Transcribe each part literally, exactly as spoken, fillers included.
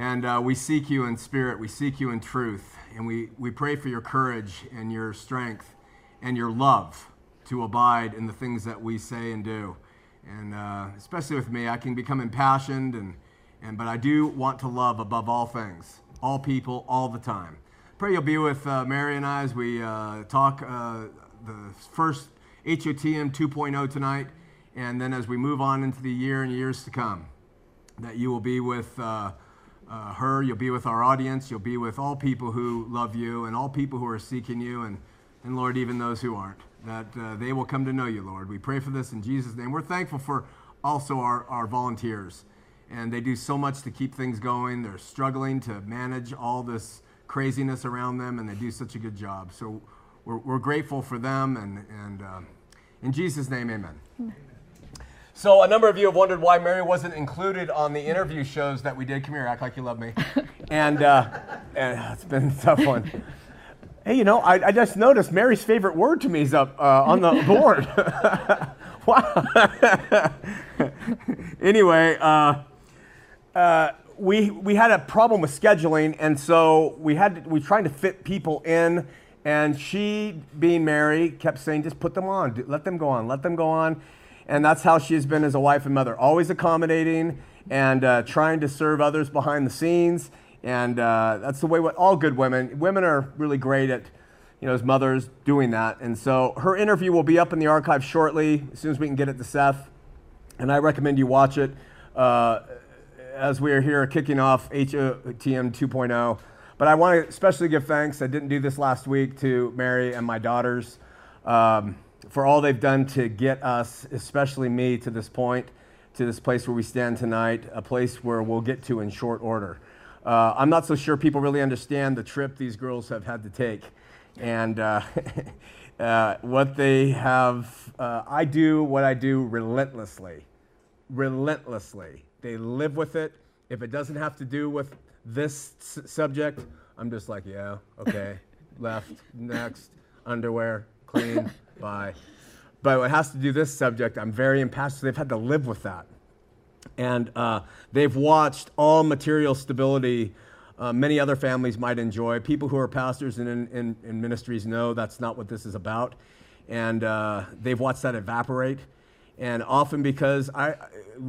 And uh, we seek you in spirit, we seek you in truth, and we, we pray for your courage and your strength and your love to abide in the things that we say and do. And uh, especially with me, I can become impassioned, and, and but I do want to love above all things, all people, all the time. Pray you'll be with uh, Mary and I as we uh, talk uh, the first H O T M two point oh tonight, and then as we move on into the year and years to come, that you will be with... Uh, Uh, her, you'll be with our audience, you'll be with all people who love you and all people who are seeking you, and, and Lord, even those who aren't, that uh, they will come to know you, Lord. We pray for this in Jesus' name. We're thankful for also our, our volunteers, and they do so much to keep things going. They're struggling to manage all this craziness around them, and they do such a good job. So we're, we're grateful for them, and, and uh, in Jesus' name, amen. Amen. So a number of you have wondered why Mary wasn't included on the interview shows that we did. Come here, act like you love me. And, uh, and it's been a tough one. Hey, you know, I, I just noticed Mary's favorite word to me is up uh, on the board. Wow. Anyway, uh, uh, we we had a problem with scheduling, and so we had to, we were trying to fit people in. And she, being Mary, kept saying, just put them on, let them go on, let them go on. And that's how she's been as a wife and mother, always accommodating and uh, trying to serve others behind the scenes. And uh, that's the way with all good women. Women are really great at, you know, as mothers, doing that. And so her interview will be up in the archive shortly, as soon as we can get it to Seth. And I recommend you watch it uh, as we are here kicking off H O T M two point oh. But I want to especially give thanks, I didn't do this last week, to Mary and my daughters. Um, for all they've done to get us, especially me, to this point, to this place where we stand tonight, a place where we'll get to in short order. Uh, I'm not so sure people really understand the trip these girls have had to take and uh, uh, what they have. Uh, I do what I do relentlessly, relentlessly. They live with it. If it doesn't have to do with this s- subject, I'm just like, yeah, okay, left, next, underwear, clean. By. But it has to do this subject. I'm very impassioned. They've had to live with that. And uh, they've watched all material stability uh, many other families might enjoy. People who are pastors and in, in, in ministries know that's not what this is about. And uh, they've watched that evaporate. And often because I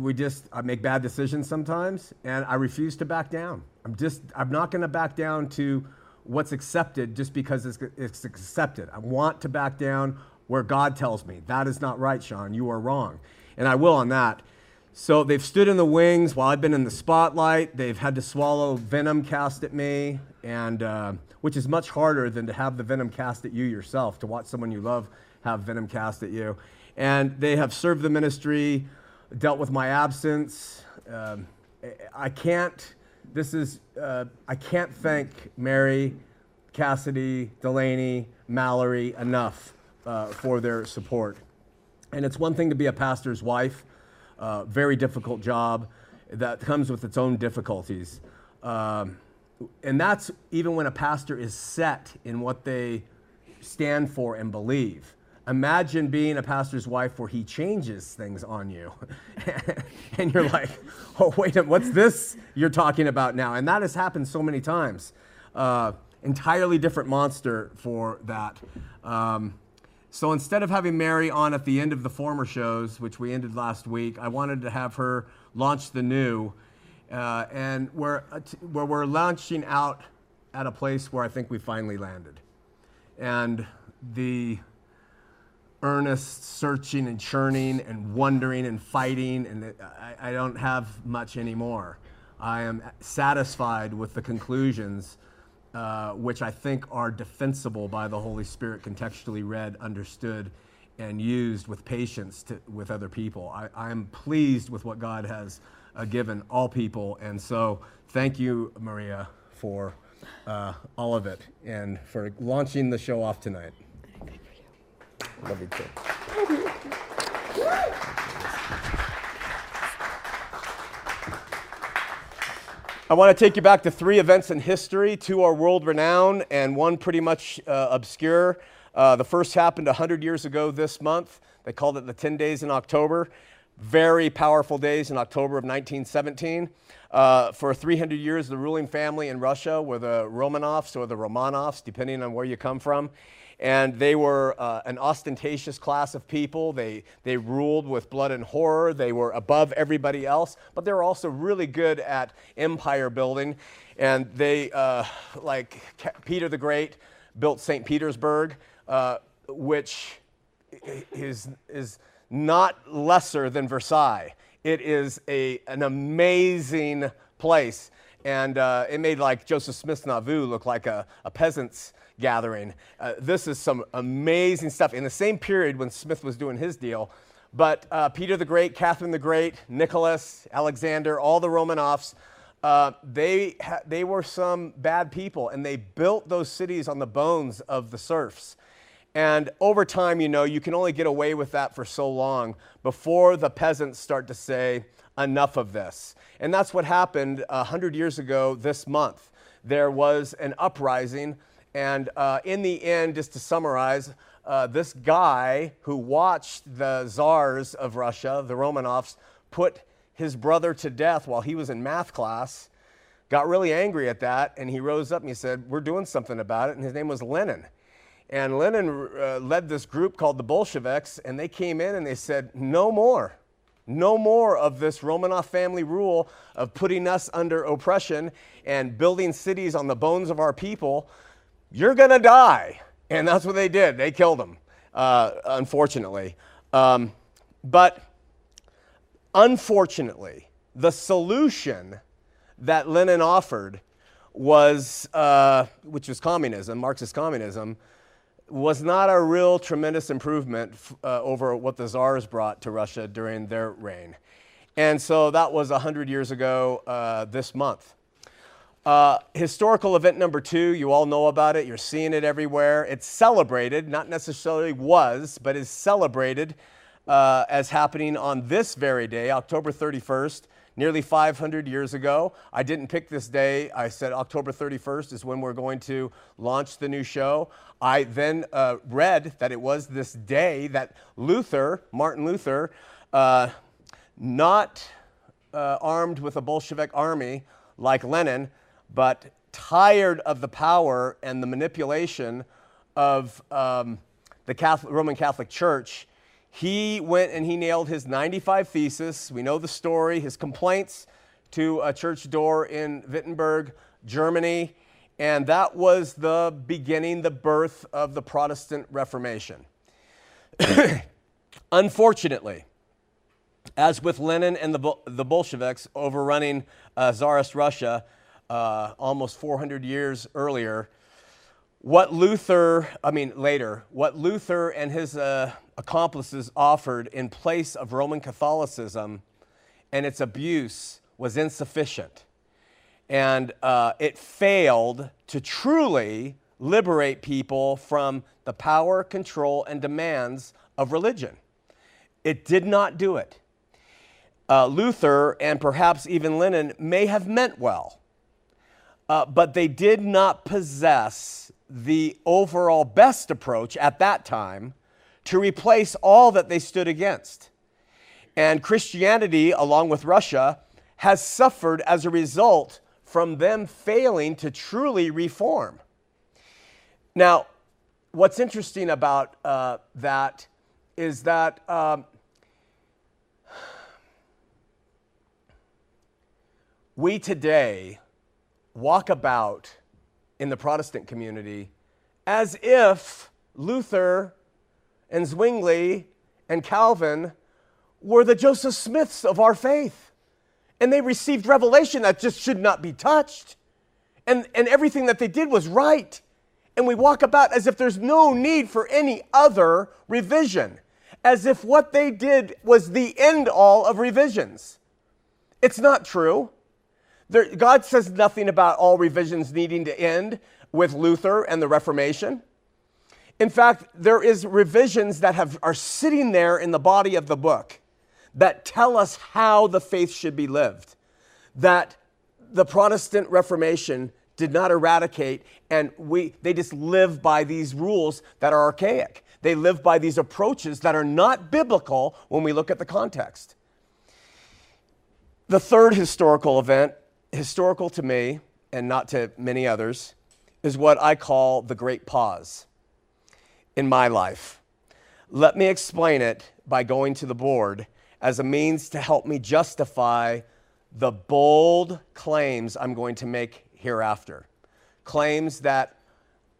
we just I make bad decisions sometimes, and I refuse to back down. I'm just I'm not going to back down to what's accepted just because it's, it's accepted. I want to back down where God tells me, that is not right, Sean, you are wrong. And I will on that. So they've stood in the wings while I've been in the spotlight. They've had to swallow venom cast at me, and uh, which is much harder than to have the venom cast at you yourself, to watch someone you love have venom cast at you. And they have served the ministry, dealt with my absence. Um, I can't, this is, uh, I can't thank Mary, Cassidy, Delaney, Mallory enough. Uh, for their support. And it's one thing to be a pastor's wife, uh, very difficult job that comes with its own difficulties. Um, and that's even when a pastor is set in what they stand for and believe. Imagine being a pastor's wife where he changes things on you. And you're like, oh, wait a minute, what's this you're talking about now? And that has happened so many times. Uh, entirely different monster for that. Um, So instead of having Mary on at the end of the former shows, which we ended last week, I wanted to have her launch the new, uh, and we're, uh, t- where we're launching out at a place where I think we finally landed. And the earnest searching and churning and wondering and fighting, and it, I, I don't have much anymore. I am satisfied with the conclusions Uh, which I think are defensible by the Holy Spirit, contextually read, understood, and used with patience to, with other people. I, I'm pleased with what God has uh, given all people, and so thank you, Maria, for uh, all of it and for launching the show off tonight. Good for you. Love you too. I want to take you back to three events in history. Two are world-renowned and one pretty much uh, obscure. Uh, the first happened one hundred years ago this month. They called it the ten days in October. very powerful days in October of nineteen seventeen. Uh, for three hundred years, the ruling family in Russia were the Romanovs or the Romanovs, depending on where you come from. And they were uh, an ostentatious class of people. They, they ruled with blood and horror. They were above everybody else, but they were also really good at empire building. And they, uh, like Peter the Great, built Saint Petersburg, uh, which is, is not lesser than Versailles. It is a, an amazing place. And uh, it made like Joseph Smith's Nauvoo look like a, a peasant's gathering. Uh, this is some amazing stuff in the same period when Smith was doing his deal. But uh, Peter the Great, Catherine the Great, Nicholas, Alexander, all the Romanovs, uh, they, ha- they were some bad people, and they built those cities on the bones of the serfs. And over time, you know, you can only get away with that for so long before the peasants start to say, enough of this. And that's what happened one hundred years ago this month. There was an uprising. And uh, in the end, just to summarize, uh, this guy who watched the czars of Russia, the Romanovs, put his brother to death while he was in math class, got really angry at that, and he rose up and he said, we're doing something about it, and his name was Lenin. And Lenin uh, led this group called the Bolsheviks, and they came in and they said, no more. No more of this Romanov family rule of putting us under oppression and building cities on the bones of our people. You're going to die. And that's what they did. They killed him, uh, unfortunately. Um, but unfortunately, the solution that Lenin offered was, uh, which was communism, Marxist communism, was not a real tremendous improvement uh, over what the czars brought to Russia during their reign. And so that was one hundred years ago uh, this month. Uh, historical event number two, you all know about it. You're seeing it everywhere. It's celebrated, not necessarily was, but is celebrated uh, as happening on this very day, October thirty-first, nearly five hundred years ago. I didn't pick this day. I said October thirty-first is when we're going to launch the new show. I then uh, read that it was this day that Luther, Martin Luther, uh, not uh, armed with a Bolshevik army like Lenin, but tired of the power and the manipulation of um, the Catholic, Roman Catholic Church, he went and he nailed his ninety-five theses. We know the story, his complaints to a church door in Wittenberg, Germany. And that was the beginning, the birth of the Protestant Reformation. Unfortunately, as with Lenin and the, Bo- the Bolsheviks overrunning uh, Tsarist Russia, Uh, almost four hundred years earlier, what Luther, I mean later, what Luther and his uh, accomplices offered in place of Roman Catholicism and its abuse was insufficient. And uh, it failed to truly liberate people from the power, control, and demands of religion. It did not do it. Uh, Luther and perhaps even Lenin may have meant well. Uh, but they did not possess the overall best approach at that time to replace all that they stood against. And Christianity, along with Russia, has suffered as a result from them failing to truly reform. Now, what's interesting about uh, that is that um, we today walk about in the Protestant community as if Luther and Zwingli and Calvin were the Joseph Smiths of our faith. And they received revelation that just should not be touched. And, and everything that they did was right. And we walk about as if there's no need for any other revision, as if what they did was the end all of revisions. It's not true. There, God says nothing about all revisions needing to end with Luther and the Reformation. In fact, there is revisions that have, are sitting there in the body of the book that tell us how the faith should be lived, that the Protestant Reformation did not eradicate, and we they just live by these rules that are archaic. They live by these approaches that are not biblical when we look at the context. The third historical event, historical to me and not to many others, is what I call the Great Pause in my life. Let me explain it by going to the board as a means to help me justify the bold claims I'm going to make hereafter. Claims that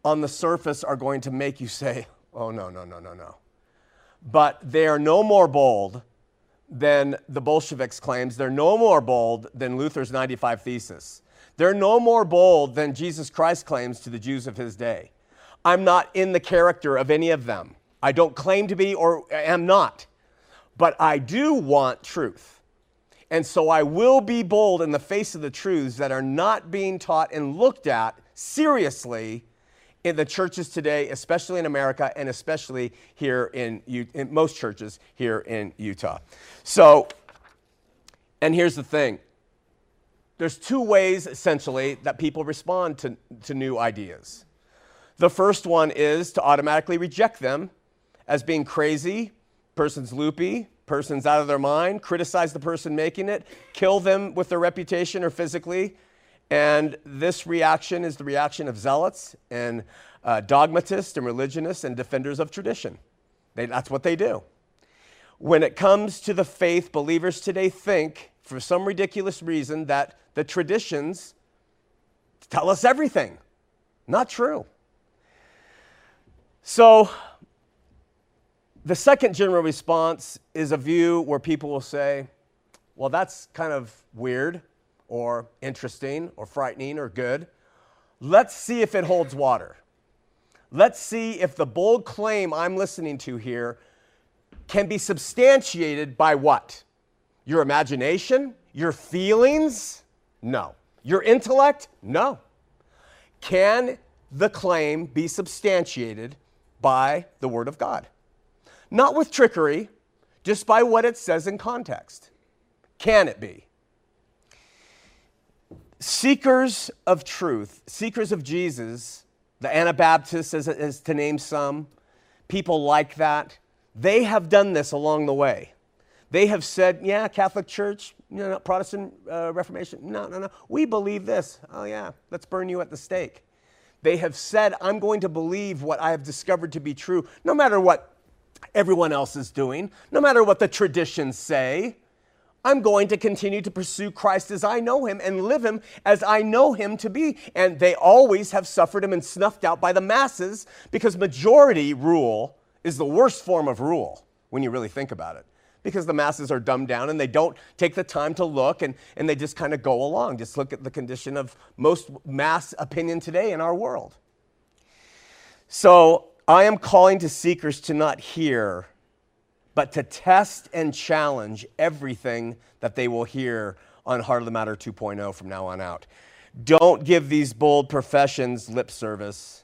on the surface are going to make you say, oh, no, no, no, no, no. But they are no more bold than the Bolsheviks' claims. They're no more bold than Luther's ninety-five Theses. They're no more bold than Jesus Christ's claims to the Jews of his day. I'm not in the character of any of them. I don't claim to be or am not. But I do want truth. And so I will be bold in the face of the truths that are not being taught and looked at seriously in the churches today, especially in America, and especially here in, in most churches here in Utah. So, and here's the thing. There's two ways, essentially, that people respond to, to new ideas. The first one is to automatically reject them as being crazy, person's loopy, person's out of their mind, criticize the person making it, kill them with their reputation or physically. And this reaction is the reaction of zealots and uh, dogmatists and religionists and defenders of tradition. They, that's what they do. When it comes to the faith, believers today think, for some ridiculous reason, that the traditions tell us everything. Not true. So the second general response is a view where people will say, well, that's kind of weird, or interesting, or frightening, or good. Let's see if it holds water. Let's see if the bold claim I'm listening to here can be substantiated by what? Your imagination? Your feelings? No. Your intellect? No. Can the claim be substantiated by the Word of God? Not with trickery, just by what it says in context. Can it be? Seekers of truth, seekers of Jesus, the Anabaptists, as, as to name some, people like that, they have done this along the way. They have said, yeah, Catholic Church, no, no, Protestant uh, Reformation, no, no, no, we believe this. Oh, yeah, let's burn you at the stake. They have said, I'm going to believe what I have discovered to be true, no matter what everyone else is doing, no matter what the traditions say. I'm going to continue to pursue Christ as I know him and live him as I know him to be. And they always have suffered him and snuffed out by the masses, because majority rule is the worst form of rule when you really think about it, because the masses are dumbed down and they don't take the time to look, and, and they just kind of go along. Just look at the condition of most mass opinion today in our world. So I am calling to seekers to not hear, but to test and challenge everything that they will hear on Heart of the Matter two point oh from now on out. Don't give these bold professions lip service.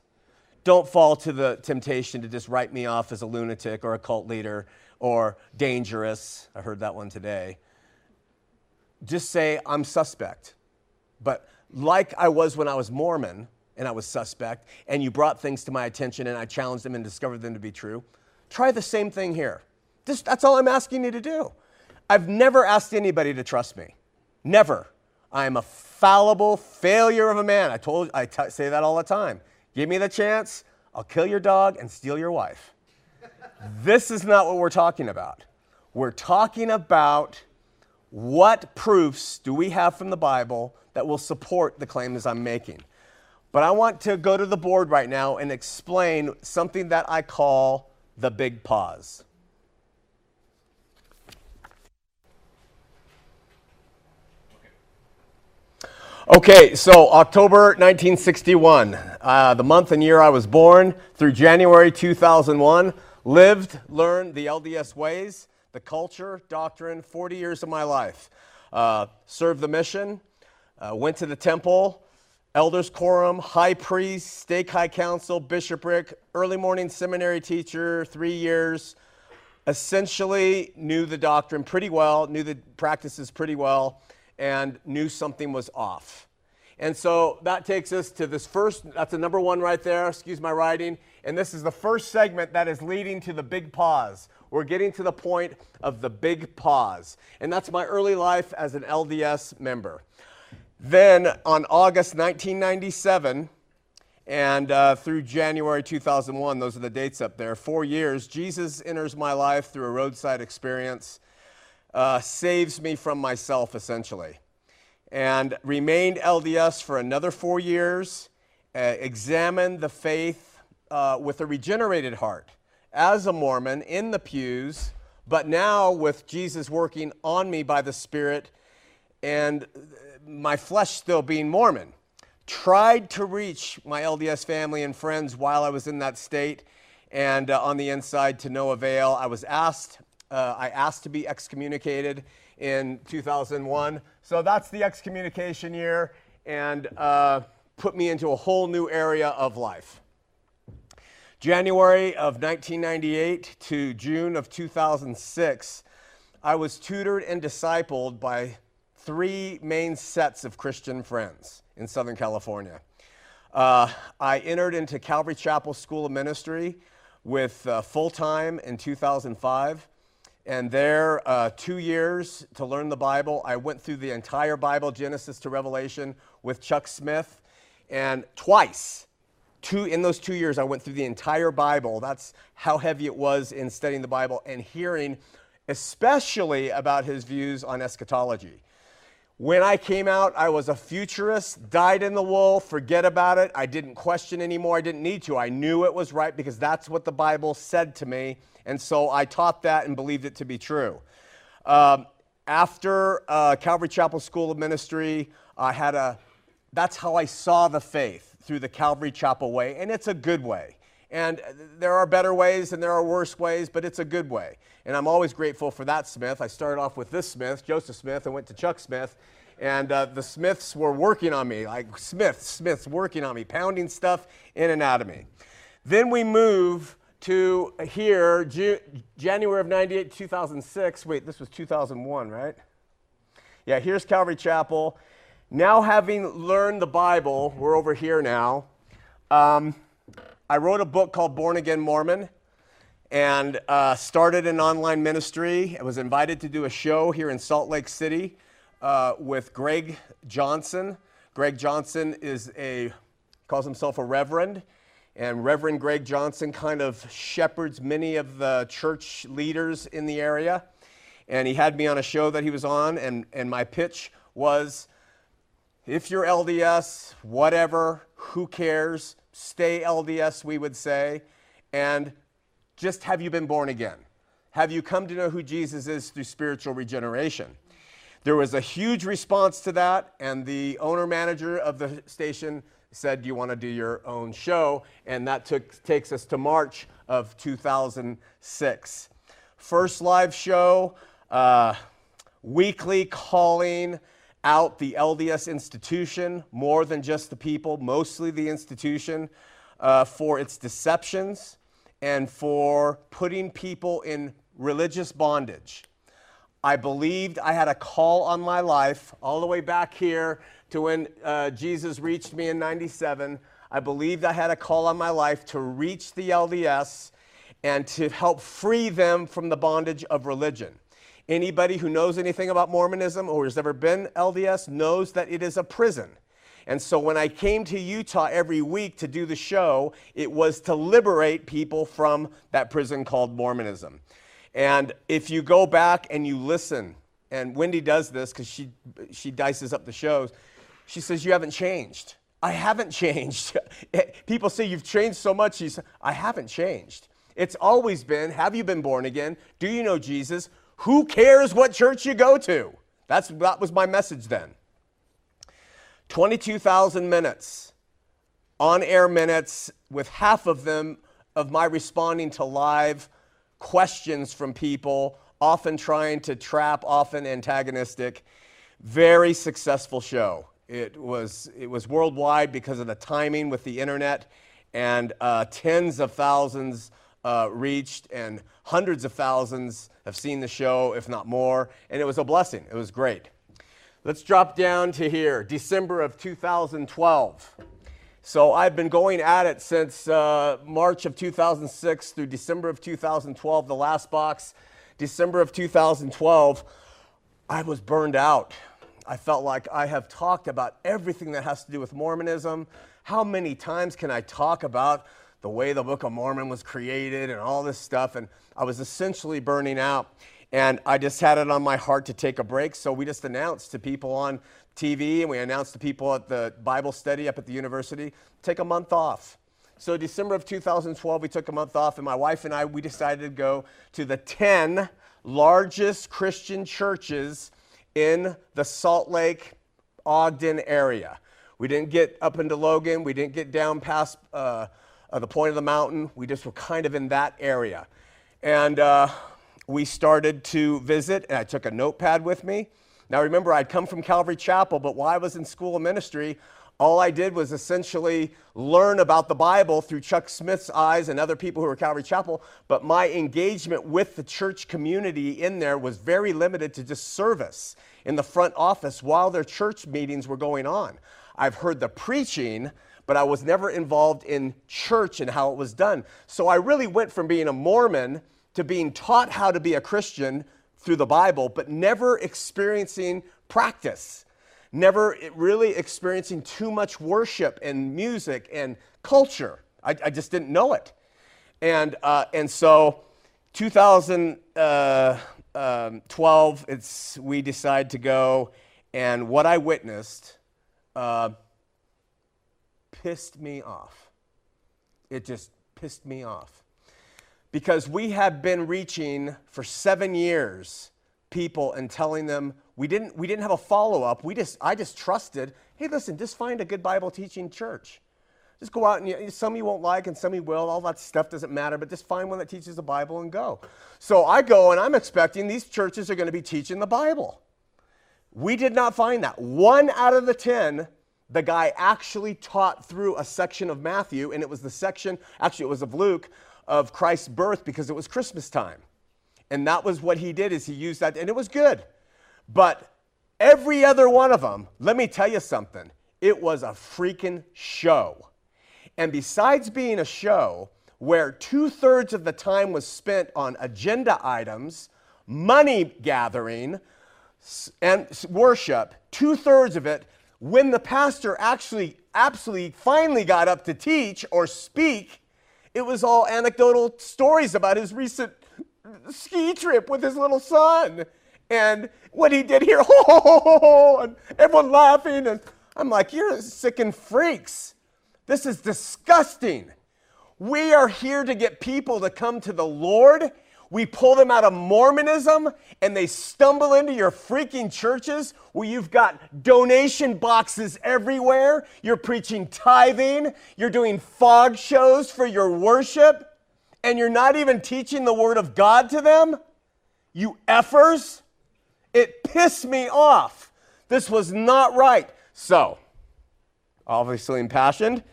Don't fall to the temptation to just write me off as a lunatic or a cult leader or dangerous. I heard that one today. Just say, I'm suspect. But like I was when I was Mormon and I was suspect, and you brought things to my attention and I challenged them and discovered them to be true, try the same thing here. This, that's all I'm asking you to do. I've never asked anybody to trust me. Never. I'm a fallible failure of a man. I told, I t- say that all the time. Give me the chance, I'll kill your dog and steal your wife. This is not what we're talking about. We're talking about what proofs do we have from the Bible that will support the claims I'm making. But I want to go to the board right now and explain something that I call the big pause. Okay, so October nineteen sixty-one, uh, the month and year I was born, through January two thousand one, lived, learned the L D S ways, the culture, doctrine, forty years of my life. Uh, served the mission, uh, went to the temple, elders quorum, high priest, stake high council, bishopric, early morning seminary teacher, three years, essentially knew the doctrine pretty well, knew the practices pretty well, and knew something was off. And so that takes us to this first, that's a number one right there, excuse my writing. And this is the first segment that is leading to the big pause. We're getting to the point of the big pause. And that's my early life as an L D S member. Then on August nineteen ninety-seven and uh, through January two thousand one, those are the dates up there, four years, Jesus enters my life through a roadside experience, uh, saves me from myself essentially. And remained L D S for another four years, uh, examined the faith uh, with a regenerated heart as a Mormon in the pews, but now with Jesus working on me by the Spirit and my flesh still being Mormon. Tried to reach my L D S family and friends while I was in that state, and uh, on the inside to no avail. I was asked, uh, I asked to be excommunicated in two thousand one. So that's the excommunication year, and uh, put me into a whole new area of life. January of nineteen ninety-eight to June of two thousand six, I was tutored and discipled by three main sets of Christian friends in Southern California. Uh, I entered into Calvary Chapel School of Ministry with uh, full-time in two thousand five. And there, uh, two years to learn the Bible. I went through the entire Bible, Genesis to Revelation, with Chuck Smith. And twice, two in those two years, I went through the entire Bible. That's how heavy it was in studying the Bible and hearing, especially about his views on eschatology. When I came out, I was a futurist, died in the wool, forget about it. I didn't question anymore. I didn't need to. I knew it was right because that's what the Bible said to me. And so I taught that and believed it to be true. Um, after uh, Calvary Chapel School of Ministry, I had a, that's how I saw the faith, through the Calvary Chapel way, and it's a good way. And there are better ways and there are worse ways, but it's a good way. And I'm always grateful for that Smith. I started off with this Smith, Joseph Smith, and went to Chuck Smith. And uh, the Smiths were working on me, like Smith, Smiths working on me, pounding stuff in and out of me. Then we move to here, January of ninety-eight, two thousand six. Wait, this was two thousand one, right? Yeah, here's Calvary Chapel. Now having learned the Bible, we're over here now. Um, I wrote a book called Born Again Mormon and uh, started an online ministry. I was invited to do a show here in Salt Lake City uh, with Greg Johnson. Greg Johnson is a, calls himself a reverend. And Reverend Greg Johnson kind of shepherds many of the church leaders in the area. And he had me on a show that he was on, and, and my pitch was, if you're L D S, whatever, who cares, stay L D S, we would say, and just have you been born again? Have you come to know who Jesus is through spiritual regeneration? There was a huge response to that, and the owner-manager of the station said, do you want to do your own show? And that took, takes us to March of two thousand six. First live show, uh, weekly calling out the L D S institution, more than just the people, mostly the institution, uh, for its deceptions and for putting people in religious bondage. I believed I had a call on my life all the way back here to when uh, Jesus reached me in ninety-seven. I believed I had a call on my life to reach the L D S and to help free them from the bondage of religion. Anybody who knows anything about Mormonism or has ever been L D S knows that it is a prison. And so when I came to Utah every week to do the show, it was to liberate people from that prison called Mormonism. And if you go back and you listen, and Wendy does this because she, she dices up the shows, she says, you haven't changed. I haven't changed. People say, you've changed so much. She says, I haven't changed. It's always been, have you been born again? Do you know Jesus? Who cares what church you go to? That's, that was my message then. twenty-two thousand minutes, on-air minutes, with half of them of my responding to live questions from people, often trying to trap, often antagonistic. Very successful show. It was, it was worldwide because of the timing with the internet, and uh, tens of thousands uh, reached, and hundreds of thousands have seen the show, if not more, and it was a blessing. It was great. Let's drop down to here, December of two thousand twelve. So I've been going at it since uh, March of two thousand six through December of two thousand twelve, the last box, December of two thousand twelve. I was burned out. I felt like I have talked about everything that has to do with Mormonism. How many times can I talk about the way the Book of Mormon was created and all this stuff? And I was essentially burning out. And I just had it on my heart to take a break, so we just announced to people on T V and we announced to people at the Bible study up at the university, take a month off. So December of two thousand twelve, we took a month off, and my wife and I, we decided to go to the ten largest Christian churches in the Salt Lake, Ogden area. We didn't get up into Logan, we didn't get down past uh, uh, the point of the mountain, we just were kind of in that area. And uh, we started to visit, and I took a notepad with me. Now remember, I'd come from Calvary Chapel, but while I was in school of ministry, all I did was essentially learn about the Bible through Chuck Smith's eyes and other people who were Calvary Chapel, but my engagement with the church community in there was very limited to just service in the front office while their church meetings were going on. I've heard the preaching, but I was never involved in church and how it was done. So I really went from being a Mormon to being taught how to be a Christian through the Bible, but never experiencing practice, never really experiencing too much worship and music and culture. I, I just didn't know it. And, uh, and so two thousand twelve, it's, we decided to go, and what I witnessed uh, pissed me off. It just pissed me off. Because we have been reaching for seven years people and telling them, we didn't, we didn't have a follow-up. We just, I just trusted, hey, listen, just find a good Bible teaching church. Just go out, and some you won't like and some you will. All that stuff doesn't matter, but just find one that teaches the Bible and go. So I go, and I'm expecting these churches are going to be teaching the Bible. We did not find that. One out of the ten, the guy actually taught through a section of Matthew, and it was the section, actually it was of Luke, of Christ's birth, because it was Christmas time. And that was what he did, is he used that, and it was good. But every other one of them, let me tell you something, it was a freaking show. And besides being a show where two-thirds of the time was spent on agenda items, money gathering, and worship, two-thirds of it, when the pastor actually absolutely finally got up to teach or speak, it was all anecdotal stories about his recent ski trip with his little son and what he did here, ho, ho, ho, ho, ho, and everyone laughing. And I'm like, you're sickin' freaks. This is disgusting. We are here to get people to come to the Lord. We pull them out of Mormonism, and they stumble into your freaking churches where you've got donation boxes everywhere. You're preaching tithing. You're doing fog shows for your worship, and you're not even teaching the Word of God to them. You effers. It pissed me off. This was not right. So, obviously impassioned,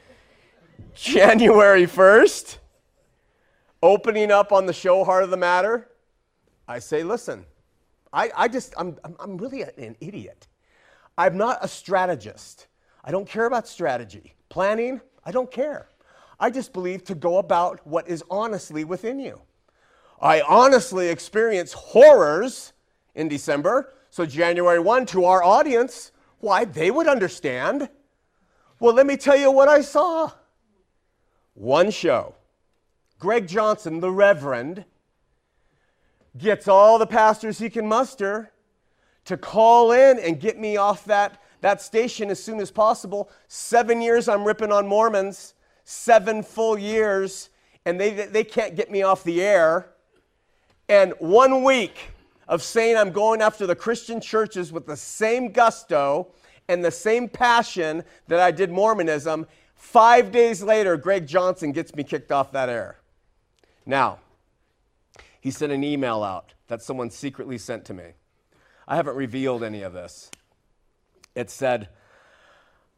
January first. Opening up on the show, Heart of the Matter, I say, listen, I, I just, I'm, I'm really an idiot. I'm not a strategist. I don't care about strategy. Planning, I don't care. I just believe to go about what is honestly within you. I honestly experienced horrors in December, so January first to our audience, why, they would understand. Well, let me tell you what I saw. One show. Greg Johnson, the Reverend, gets all the pastors he can muster to call in and get me off that, that station as soon as possible. Seven years I'm ripping on Mormons, seven full years, and they, they can't get me off the air. And one week of saying I'm going after the Christian churches with the same gusto and the same passion that I did Mormonism, five days later, Greg Johnson gets me kicked off that air. Now, he sent an email out that someone secretly sent to me. I haven't revealed any of this. It said,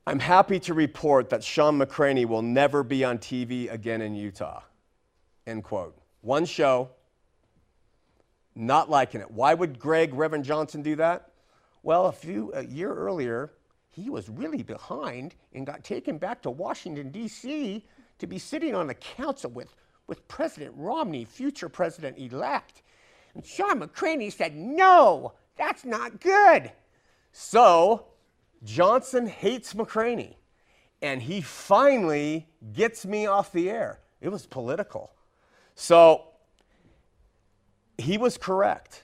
I'm happy to report that Sean McCraney will never be on T V again in Utah. End quote. One show, not liking it. Why would Greg, Reverend Johnson do that? Well, a few a year earlier, he was really behind and got taken back to Washington, D C to be sitting on the council with, with President Romney, future president-elect. And Sean McCraney said, no, that's not good. So Johnson hates McCraney, and he finally gets me off the air. It was political. So he was correct.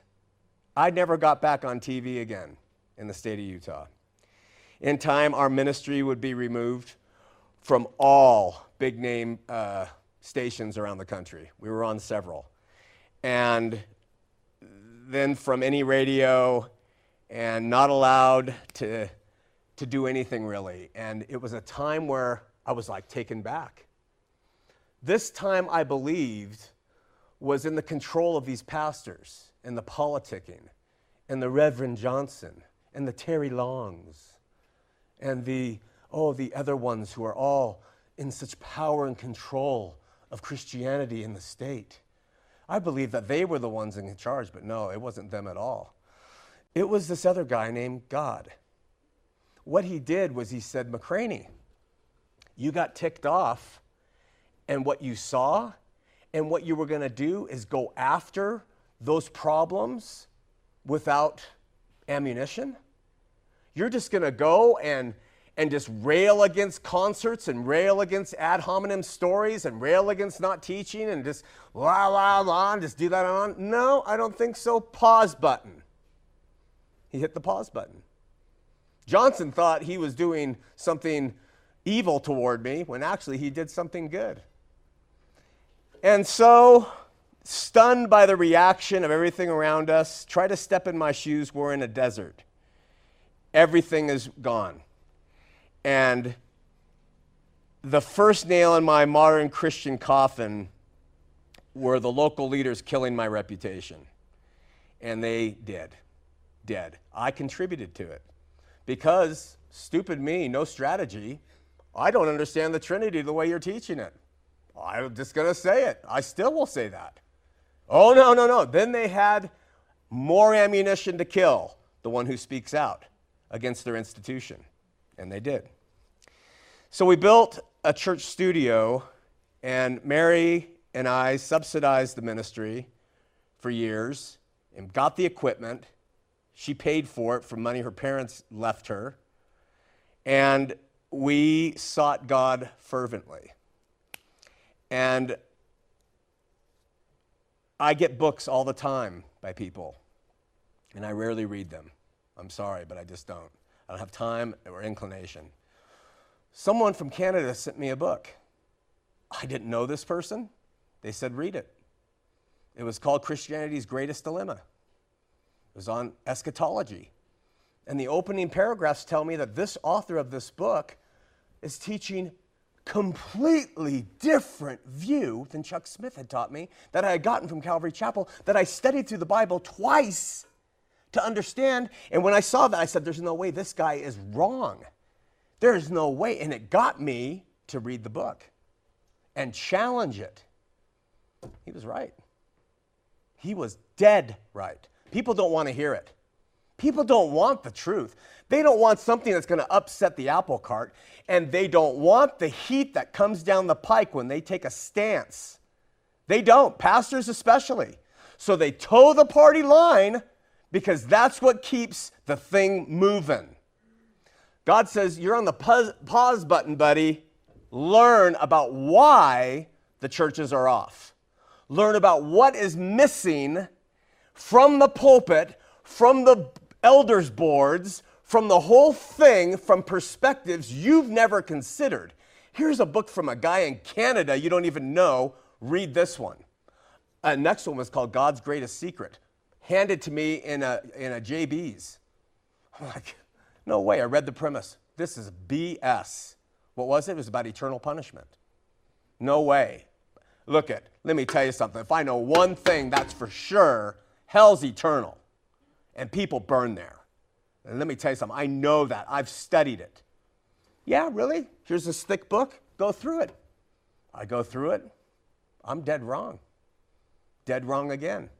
I never got back on T V again in the state of Utah. In time, our ministry would be removed from all big-name uh, stations around the country. We were on several. And then from any radio, and not allowed to, to do anything really. And it was a time where I was like taken back. This time, I believed, was in the control of these pastors and the politicking and the Reverend Johnson and the Terry Longs and the, oh, the other ones who are all in such power and control of Christianity in the state. I believe that they were the ones in charge, but no, it wasn't them at all. It was this other guy named God. What he did was he said, McCraney, you got ticked off, and what you saw and what you were going to do is go after those problems without ammunition. You're just going to go and, and just rail against concerts and rail against ad hominem stories and rail against not teaching and just la, la, la, and just do that on. No, I don't think so. Pause button. He hit the pause button. Johnson thought he was doing something evil toward me when actually he did something good. And so, stunned by the reaction of everything around us, try to step in my shoes, we're in a desert. Everything is gone. And the first nail in my modern Christian coffin were the local leaders killing my reputation. And they did. Dead. I contributed to it. Because, stupid me, no strategy, I don't understand the Trinity the way you're teaching it. I'm just going to say it. I still will say that. Oh, no, no, no. Then they had more ammunition to kill the one who speaks out against their institution. And they did. So we built a church studio, and Mary and I subsidized the ministry for years and got the equipment. She paid for it from money her parents left her. And we sought God fervently. And I get books all the time by people, and I rarely read them. I'm sorry, but I just don't. I don't have time or inclination. Someone from Canada sent me a book. I didn't know this person. They said, read it. It was called Christianity's Greatest Dilemma. It was on eschatology. And the opening paragraphs tell me that this author of this book is teaching completely different view than Chuck Smith had taught me, that I had gotten from Calvary Chapel, that I studied through the Bible twice to understand. And when I saw that, I said, there's no way this guy is wrong. There is no way. And it got me to read the book and challenge it. He was right. He was dead right. People don't want to hear it. People don't want the truth. They don't want something that's going to upset the apple cart, and they don't want the heat that comes down the pike when they take a stance. They don't, pastors especially. So they toe the party line because that's what keeps the thing moving. God says, you're on the pause button, buddy. Learn about why the churches are off. Learn about what is missing from the pulpit, from the elders' boards, from the whole thing, from perspectives you've never considered. Here's a book from a guy in Canada you don't even know. Read this one. Uh, next one was called God's Greatest Secret, handed to me in a, in a J B's. I'm like, no way. I read the premise. This is B S. What was it? It was about eternal punishment. No way. Look at, let me tell you something. If I know one thing, that's for sure, hell's eternal. And people burn there. And let me tell you something. I know that. I've studied it. Yeah, really? Here's this thick book. Go through it. I go through it. I'm dead wrong. Dead wrong again.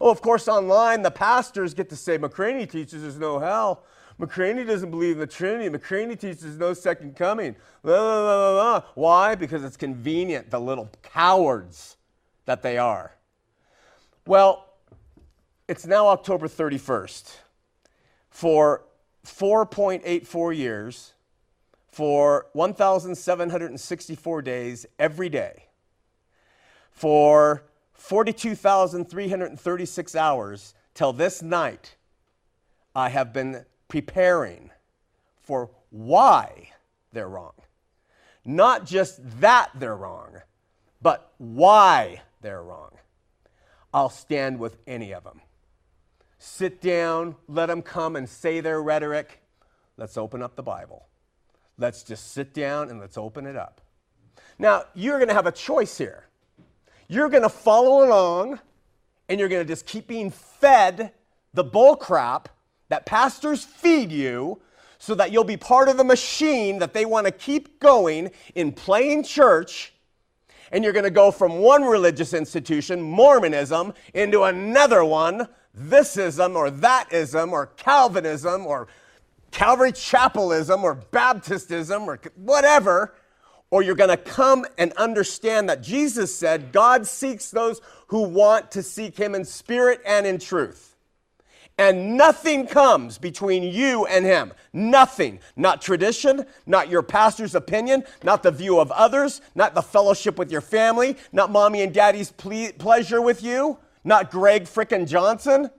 Oh, of course, online, the pastors get to say, McCraney teaches there's no hell. McCraney doesn't believe in the Trinity. McCraney teaches no second coming. La, la, la, la, la. Why? Because it's convenient, the little cowards that they are. Well, it's now October thirty-first. For four point eight four years, for one thousand seven hundred sixty-four days every day, for forty-two thousand three hundred thirty-six hours till this night, I have been preparing for why they're wrong. Not just that they're wrong, but why they're wrong. I'll stand with any of them. Sit down, let them come and say their rhetoric. Let's open up the Bible. Let's just sit down and let's open it up. Now, you're going to have a choice here. You're going to follow along, and you're going to just keep being fed the bull crap that pastors feed you so that you'll be part of the machine that they want to keep going in plain church, and you're going to go from one religious institution, Mormonism, into another one, thisism or thatism or Calvinism or Calvary Chapelism or Baptistism or whatever, or you're going to come and understand that Jesus said God seeks those who want to seek him in spirit and in truth. And nothing comes between you and him. Nothing. Not tradition, not your pastor's opinion, not the view of others, not the fellowship with your family, not mommy and daddy's ple- pleasure with you, not Greg frickin' Johnson.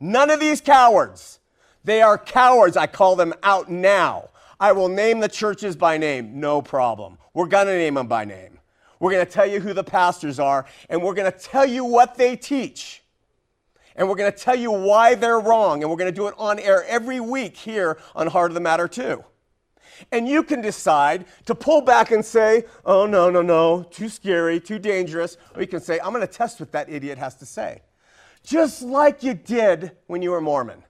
None of these cowards. They are cowards. I call them out now. I will name the churches by name. No problem. We're going to name them by name. We're going to tell you who the pastors are, and we're going to tell you what they teach. And we're going to tell you why they're wrong, and we're going to do it on air every week here on Heart of the Matter two. And you can decide to pull back and say, oh, no, no, no, too scary, too dangerous. Or you can say, I'm going to test what that idiot has to say. Just like you did when you were Mormon.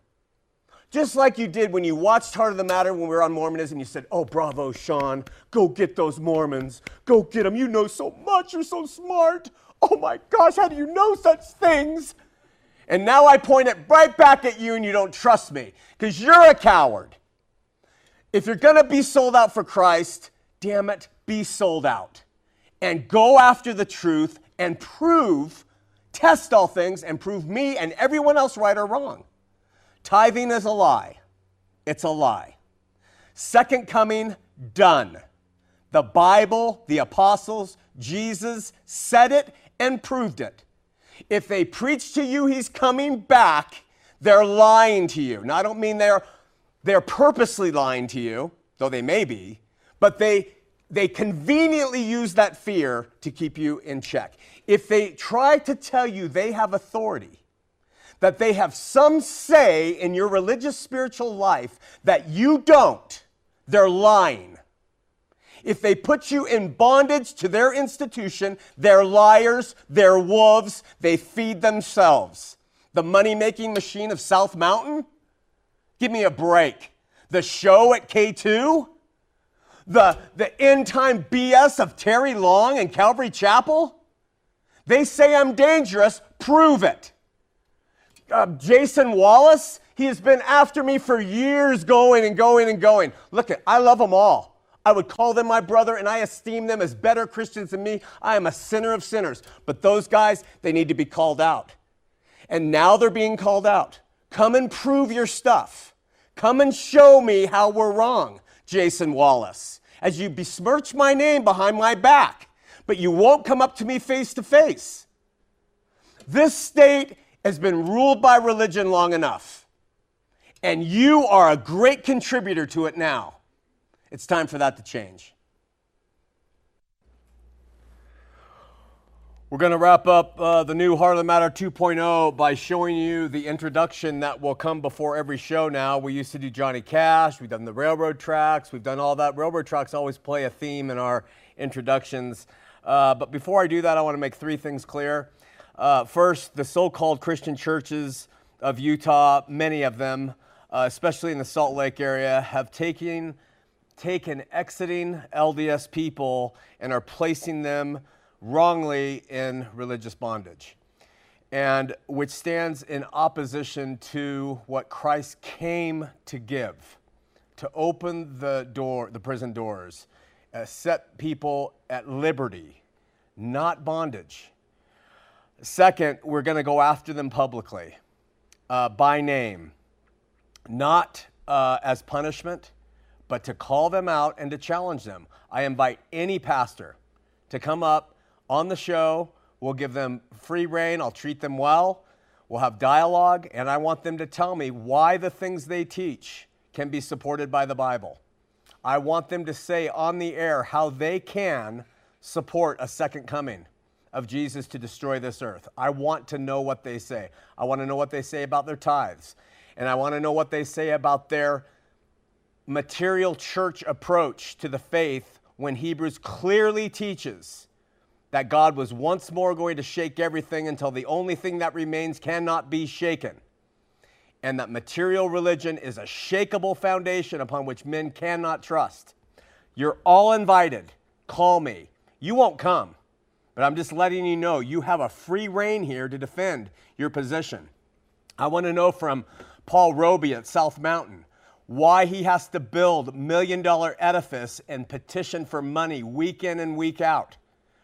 Just like you did when you watched Heart of the Matter when we were on Mormonism, you said, oh, bravo, Sean, go get those Mormons. Go get them. You know so much. You're so smart. Oh, my gosh, how do you know such things? And now I point it right back at you and you don't trust me because you're a coward. If you're going to be sold out for Christ, damn it, be sold out. And go after the truth and prove, test all things and prove me and everyone else right or wrong. Tithing is a lie. It's a lie. Second coming, done. The Bible, the apostles, Jesus said it and proved it. If they preach to you he's coming back, they're lying to you. Now, I don't mean they're, they're purposely lying to you, though they may be, but they, they conveniently use that fear to keep you in check. If they try to tell you they have authority, that they have some say in your religious spiritual life that you don't, they're lying. If they put you in bondage to their institution, they're liars, they're wolves, they feed themselves. The money-making machine of South Mountain? Give me a break. The show at K two? The, the end-time B S of Terry Long and Calvary Chapel? They say I'm dangerous, prove it. Uh, Jason Wallace, he has been after me for years going and going and going. Look, at, I love them all. I would call them my brother, and I esteem them as better Christians than me. I am a sinner of sinners. But those guys, they need to be called out. And now they're being called out. Come and prove your stuff. Come and show me how we're wrong, Jason Wallace, as you besmirch my name behind my back, but you won't come up to me face to face. This state has been ruled by religion long enough, and you are a great contributor to it now. It's time for that to change. We're going to wrap up uh, the new Heart of the Matter two point oh by showing you the introduction that will come before every show now. We used to do Johnny Cash. We've done the railroad tracks. We've done all that. Railroad tracks always play a theme in our introductions. Uh, but before I do that, I want to make three things clear. Uh, first, the so-called Christian churches of Utah, many of them, uh, especially in the Salt Lake area, have taken... taken exiting L D S people and are placing them wrongly in religious bondage. and which stands in opposition to what Christ came to give, to open the door, the prison doors, uh, set people at liberty, not bondage. Second, we're going to go after them publicly, uh, by name, not uh, as punishment, but to call them out and to challenge them. I invite any pastor to come up on the show. We'll give them free rein. I'll treat them well. We'll have dialogue, and I want them to tell me why the things they teach can be supported by the Bible. I want them to say on the air how they can support a second coming of Jesus to destroy this earth. I want to know what they say. I want to know what they say about their tithes, and I want to know what they say about their material church approach to the faith when Hebrews clearly teaches that God was once more going to shake everything until the only thing that remains cannot be shaken, and that material religion is a shakeable foundation upon which men cannot trust. You're all invited. Call me. You won't come, but I'm just letting you know you have a free rein here to defend your position. I want to know from Paul Roby at South Mountain why he has to build million-dollar edifice and petition for money week in and week out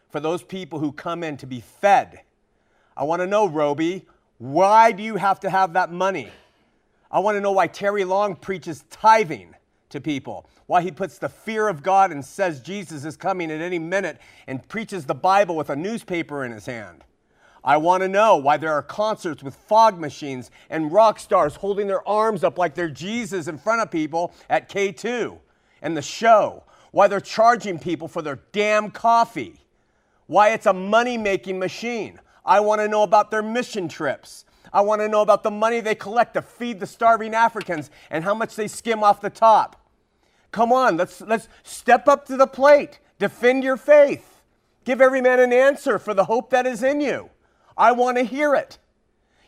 for those people who come in to be fed. I want to know, Roby, why do you have to have that money? I want to know why Terry Long preaches tithing to people, why he puts the fear of God and says Jesus is coming at any minute and preaches the Bible with a newspaper in his hand. I want to know why there are concerts with fog machines and rock stars holding their arms up like they're Jesus in front of people at K two and the show. Why they're charging people for their damn coffee. Why it's a money-making machine. I want to know about their mission trips. I want to know about the money they collect to feed the starving Africans and how much they skim off the top. Come on, let's, let's step up to the plate. Defend your faith. Give every man an answer for the hope that is in you. I want to hear it.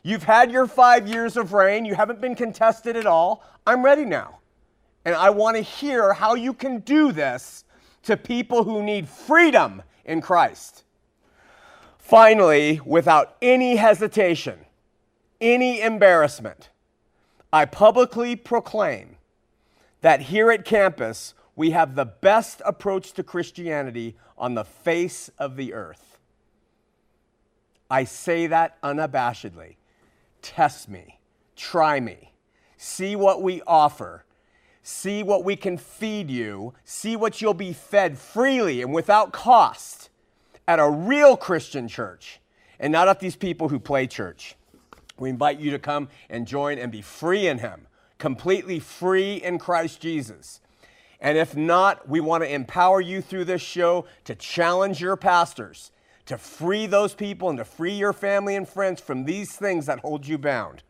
You've had your five years of reign. You haven't been contested at all. I'm ready now. And I want to hear how you can do this to people who need freedom in Christ. Finally, without any hesitation, any embarrassment, I publicly proclaim that here at campus, we have the best approach to Christianity on the face of the earth. I say that unabashedly. Test me. Try me. See what we offer. See what we can feed you. See what you'll be fed freely and without cost at a real Christian church and not at these people who play church. We invite you to come and join and be free in Him, completely free in Christ Jesus. And if not, we want to empower you through this show to challenge your pastors, to free those people and to free your family and friends from these things that hold you bound.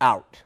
Out.